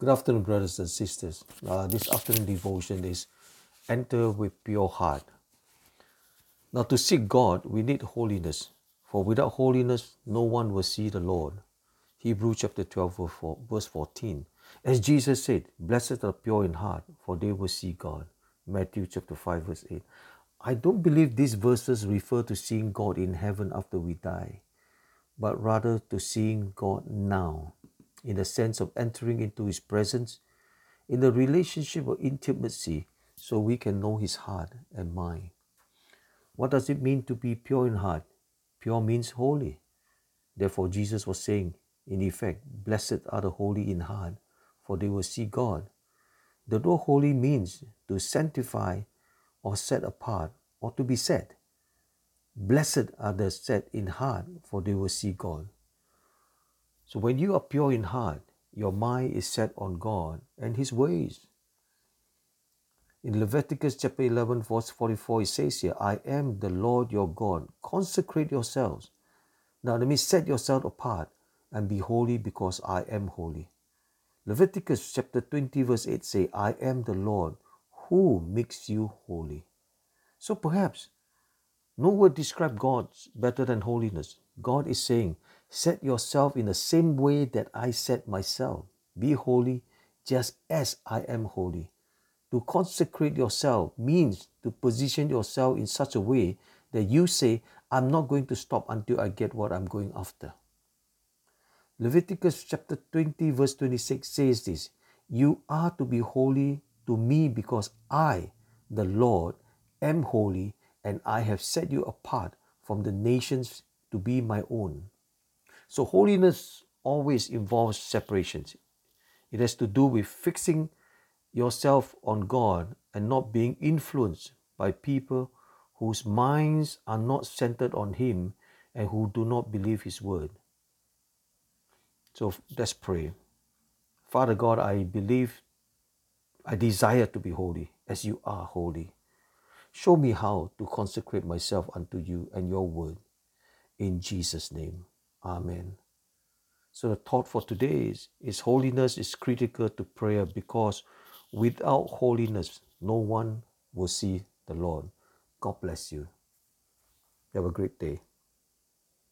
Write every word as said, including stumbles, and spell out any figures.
Good afternoon, brothers and sisters. Uh, this afternoon devotion is Enter with Pure Heart. Now, to seek God, we need holiness. For without holiness, no one will see the Lord. Hebrews chapter twelve, verse fourteen. As Jesus said, blessed are pure in heart, for they will see God. Matthew chapter five, verse eight. I don't believe these verses refer to seeing God in heaven after we die, but rather to seeing God now, in the sense of entering into His presence, in the relationship of intimacy, so we can know His heart and mind. What does it mean to be pure in heart? Pure means holy. Therefore, Jesus was saying, in effect, blessed are the holy in heart, for they will see God. The word holy means to sanctify or set apart or to be set. Blessed are the set in heart, for they will see God. So when you are pure in heart, your mind is set on God and His ways. In Leviticus chapter eleven, verse forty-four, it says here, I am the Lord your God. Consecrate yourselves. Now let me set yourself apart and be holy because I am holy. Leviticus chapter twenty, verse eight say, I am the Lord who makes you holy. So perhaps no word describes God better than holiness. God is saying, set yourself in the same way that I set myself. Be holy just as I am holy. To consecrate yourself means to position yourself in such a way that you say, I'm not going to stop until I get what I'm going after. Leviticus chapter twenty, verse twenty-six says this, you are to be holy to me because I, the Lord, am holy and I have set you apart from the nations to be my own. So holiness always involves separations. It has to do with fixing yourself on God and not being influenced by people whose minds are not centered on Him and who do not believe His word. So let's pray. Father God, I believe, I desire to be holy as you are holy. Show me how to consecrate myself unto you and your word. In Jesus' name. Amen. So the thought for today is, is holiness is critical to prayer because without holiness, no one will see the Lord. God bless you. Have a great day.